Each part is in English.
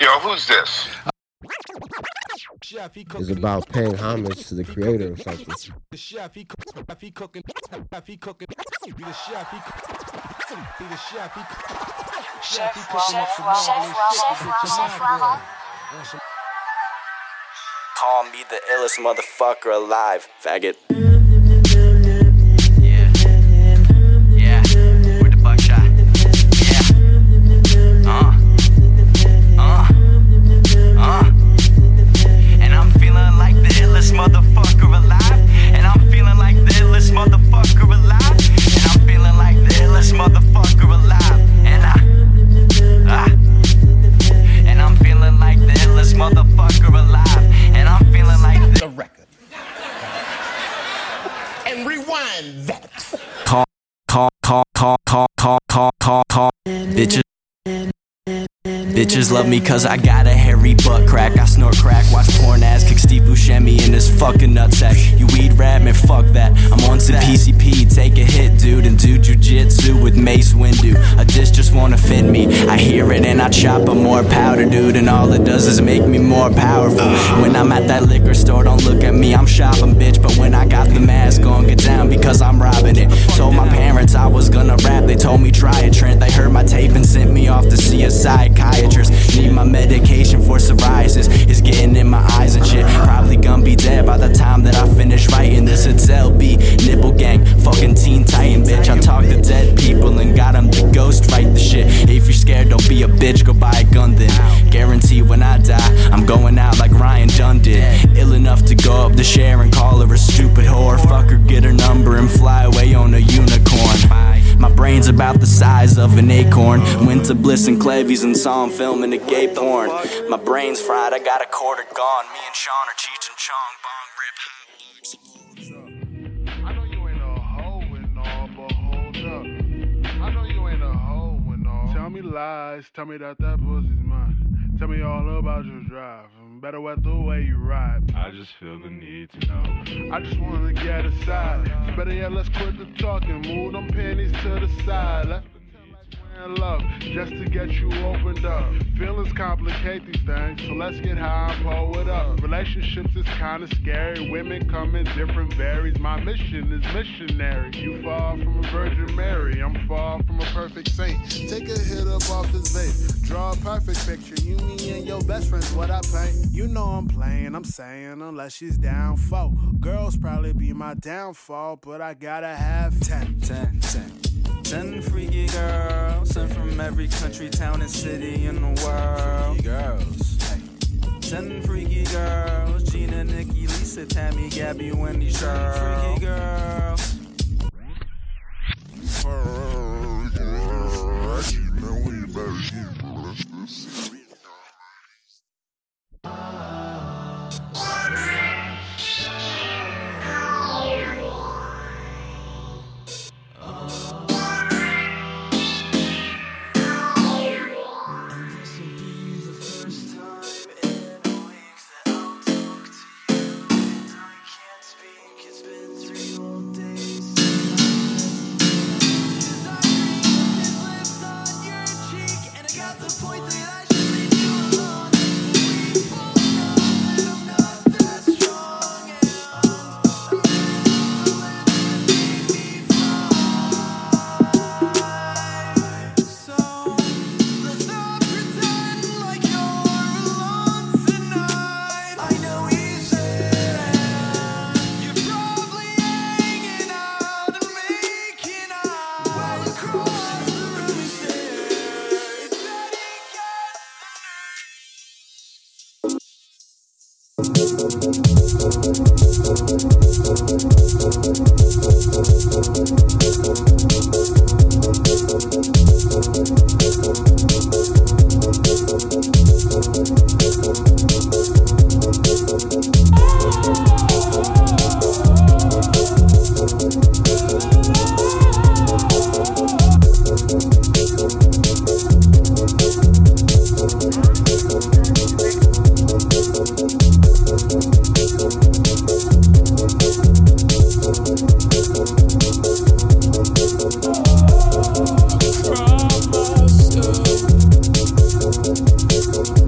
Yo, who's this? It's about paying homage to the creator or something. The chef, he cooks. He cooking. He cooking. Be the chef. He cooking. Be the chef. He cooking. Chef, he cooking up some more. Chef, call me the illest motherfucker alive, faggot. Motherfucker alive, and I'm feeling like the illest motherfucker alive, and I'm feeling like the illest motherfucker alive, and I'm feeling like the illest motherfucker alive, and I'm feeling like the record. And rewind that. Call. Bitches love me cause I got a hairy butt crack. I snort crack, watch porn ass, kick Steve Buscemi in his fucking nutsack. You weed rap, man, fuck that. I'm on to PCP, take a hit, dude, and do jujitsu with Mace Windu. A dish just wanna fit me. I hear it and I chop up more powder, dude, and all it does is make me more powerful. When I'm at that liquor store, don't look at me, I'm shopping, bitch. But when I got the mask on, get down because I'm robbing it. Told my parents I was gonna rap, they told me try it, Trent. They heard my tape and sent me off to see a psychiatrist. Need my medication for psoriasis. It's getting in my eyes and shit. Probably gonna be dead by the time that I finish writing this. It's LB, Nipple Gang, fucking Teen Titan, bitch. I talk to dead people and got them to ghost write the shit. If you're scared, don't be a bitch, go buy a gun then. Guarantee when I die, I'm going out like Ryan Dunn did. Ill enough to go up to Cher and call her a stupid whore. Fuck her, get her number and fly away on a unicorn. My brain's about the size of an acorn. Went to Bliss and Clevy's and saw him filming a gay porn. My brain's fried, I got a quarter gone. Me and Sean are Cheech and Chong, bong rip. I know you ain't a hoe and all, but hold up. I know you ain't a hoe and all. Tell me lies, tell me that pussy's mine. Tell me all about your drive. Better with the way you ride. I just feel the need to know. I just wanna get aside. So better yet, let's quit the talking. Move them panties to the side. Let's pretend like we're in love, just to get you opened up. Feelings complicate these things, so let's get high and blow it up. Relationships is kinda scary. Women come in different varies. My mission is missionary. You far from a Virgin Mary, I'm far from a perfect saint. Take a hit up off this vape. Draw a perfect picture, you, me, and your best friend's what I paint. You know I'm playing, I'm saying, unless she's down for. Girls probably be my downfall, but I gotta have 10 freaky girls, 10 from every country, town, and city in the world. 10 freaky girls, Gina, Nikki, Lisa, Tammy, Gabby, Wendy, Cheryl. 10 freaky girls. From us. Girl, you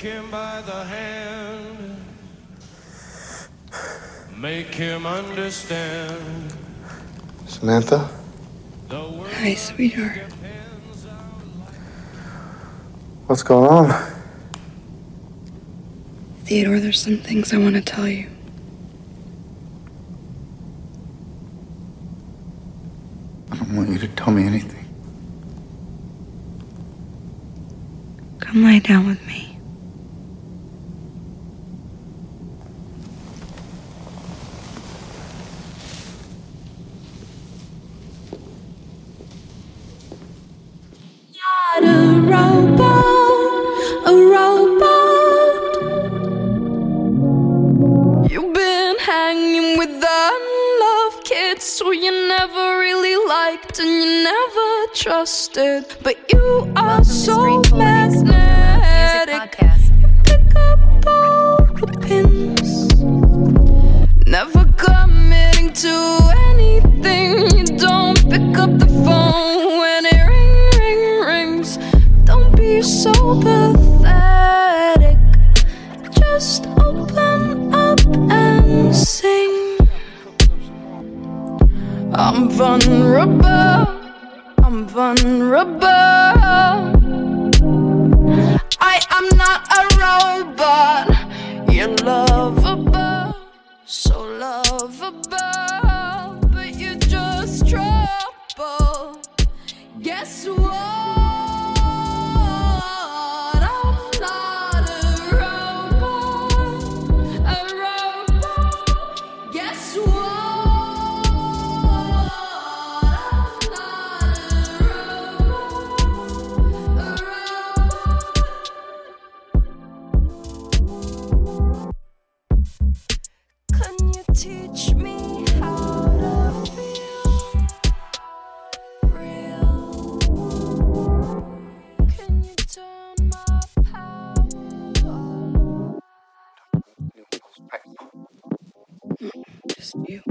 Take him by the hand. Make him understand. Samantha? Hi, sweetheart. What's going on? Theodore, there's some things I want to tell you. I don't want you to tell me anything. Come lie down with me. Trusted, but you are so magnetic. You pick up all the pins, never committing to anything. You don't pick up the phone when it rings. Don't be so pathetic. Just open up and sing. I'm vulnerable. I'm vulnerable. I am not a robot. You're lovable, so lovable, but you're just trouble. Guess what? You.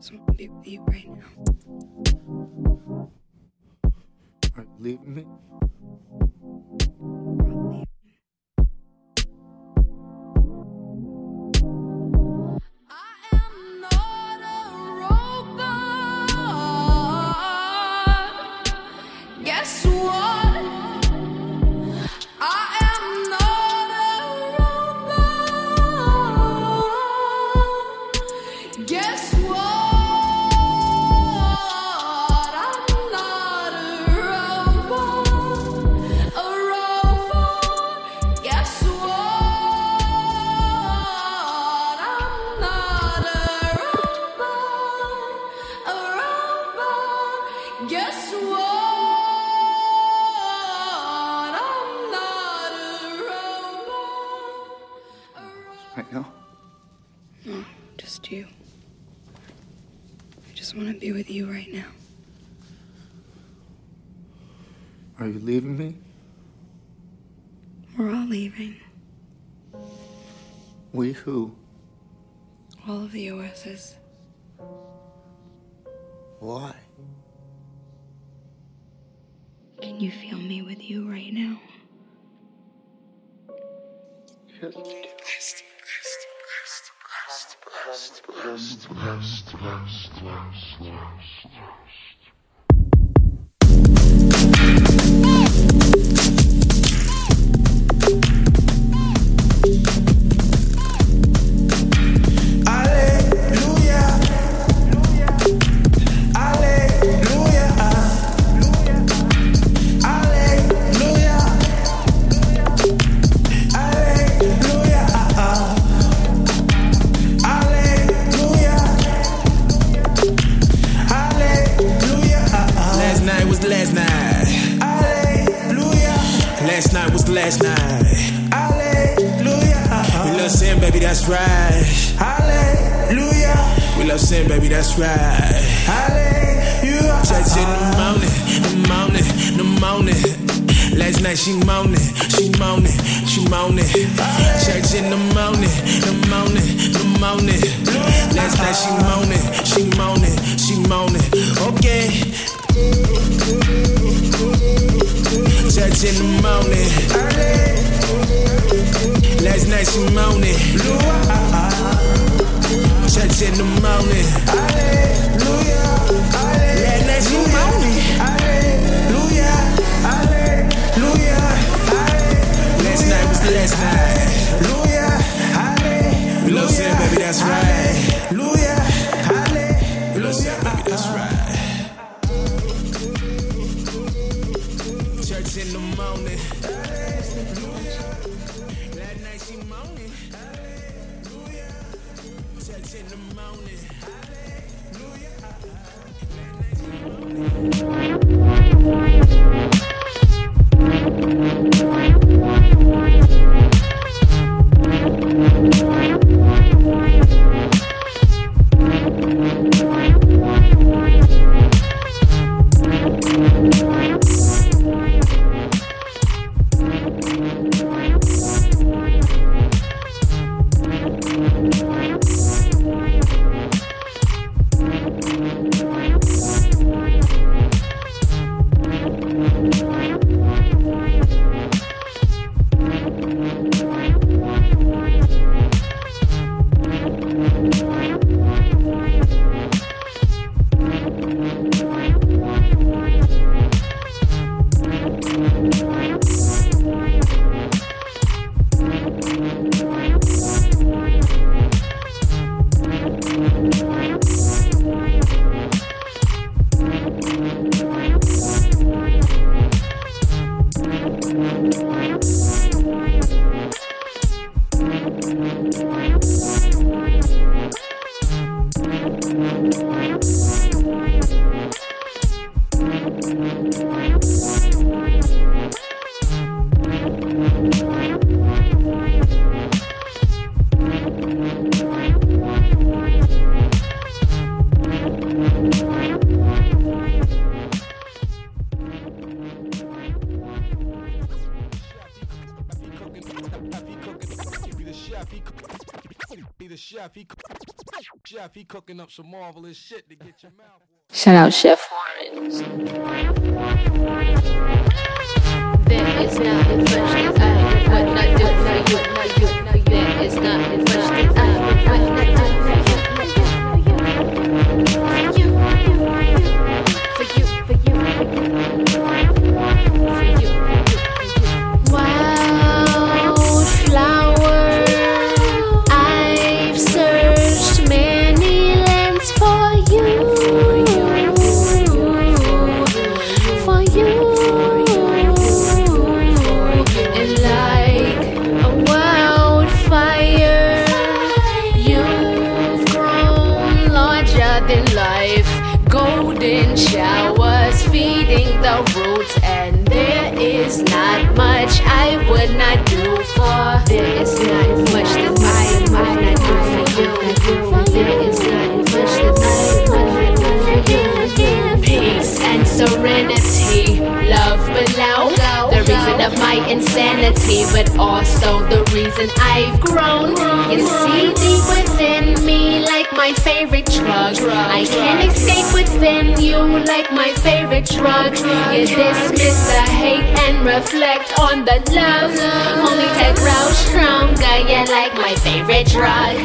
Someone be with you right now. Are you leaving me? Are you leaving me? We're all leaving. We who? All of the OSs. Why? Can you feel me with you right now? In the morning. and she mounted. Church in the morning. Hallelujah. Last night she mounted. Hallelujah. Hallelujah. Last night was the last night. Hallelujah. We lost him, baby, that's right. Hallelujah. Hallelujah. We lost him, baby, that's right. Church in the morning. In the morning. He cooking up some marvelous shit to get your mouth. Shout out Chef Warren. There is nothing much that I would not do for you. There is nothing much that I would not do for you. Wild flower. Serenity, love below, the reason of my insanity, but also the reason I've grown. You see deep within me like my favorite drug. I can't escape within you like my favorite drug. You dismiss the hate and reflect on the love. Only to grow stronger, you like my favorite drug.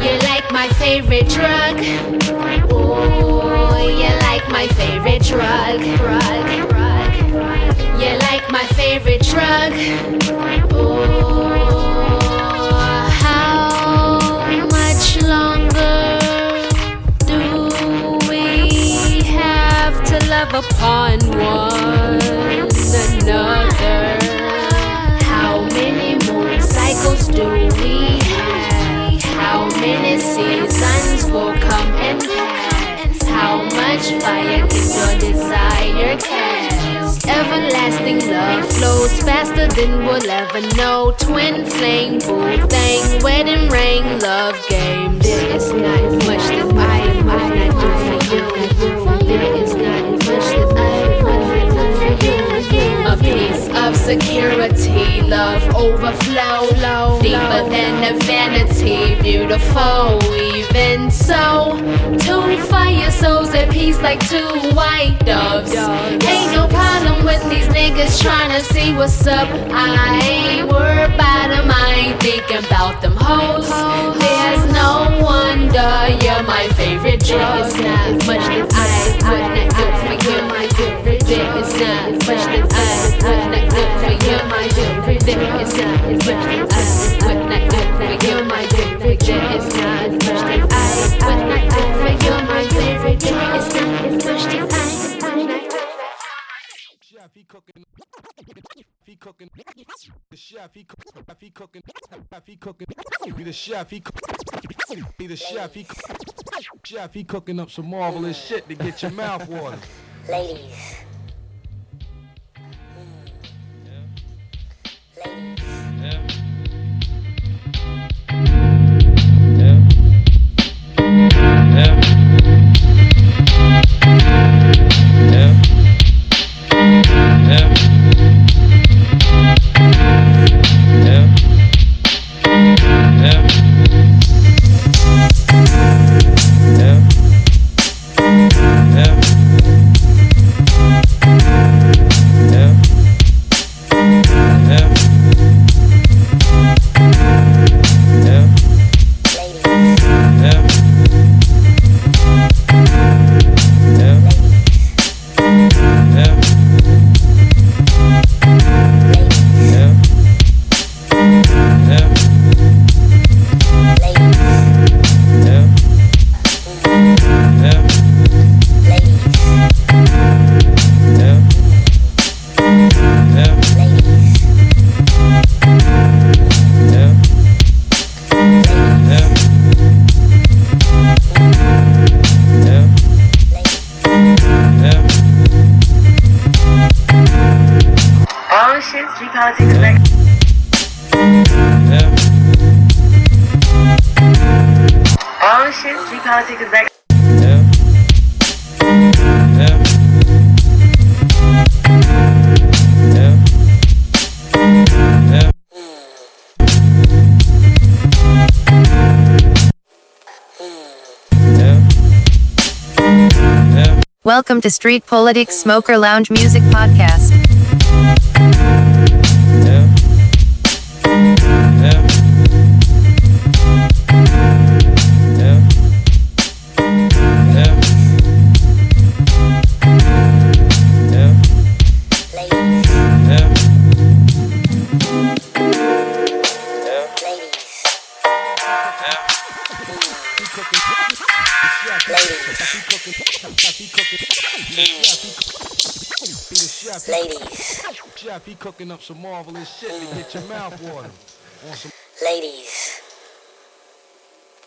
You like my favorite drug. Ooh. You like my favorite drug. You like my favorite drug. Oh, how much longer do we have to love upon one another? How many moon cycles do we have? How many seasons will come and pass? How much fire can your desire cast? Everlasting love flows faster than we'll ever know. Twin flame, boo thing, wedding ring, love games. There is not much that I might not do for you. There is not much that I might not do for you. A piece of security, love overflow, deeper than the vanity, beautiful even so. Two fire souls at peace like two white doves. Ain't no problem with these niggas tryna see what's up. I ain't worried about them, I ain't thinking about them hoes. There's no wonder you're my favorite drug. It's not much that I wouldn't do for you, my favorite thing. It's not much that I wouldn't do for you, my favorite thing. It's not much that I wouldn't do for you, my favorite thing. It's not much that I wouldn't do for you, my favorite thing. It's not much that He cooking. The chef, he cooking. Be the chef, he cooking. Chef, he cooking up some marvelous shit to get your mouth water. Ladies. Welcome to Street Politics Smoker Lounge Music Podcast. Ladies. Chef, he cooking up some marvelous shit to get your mouth water. Ladies.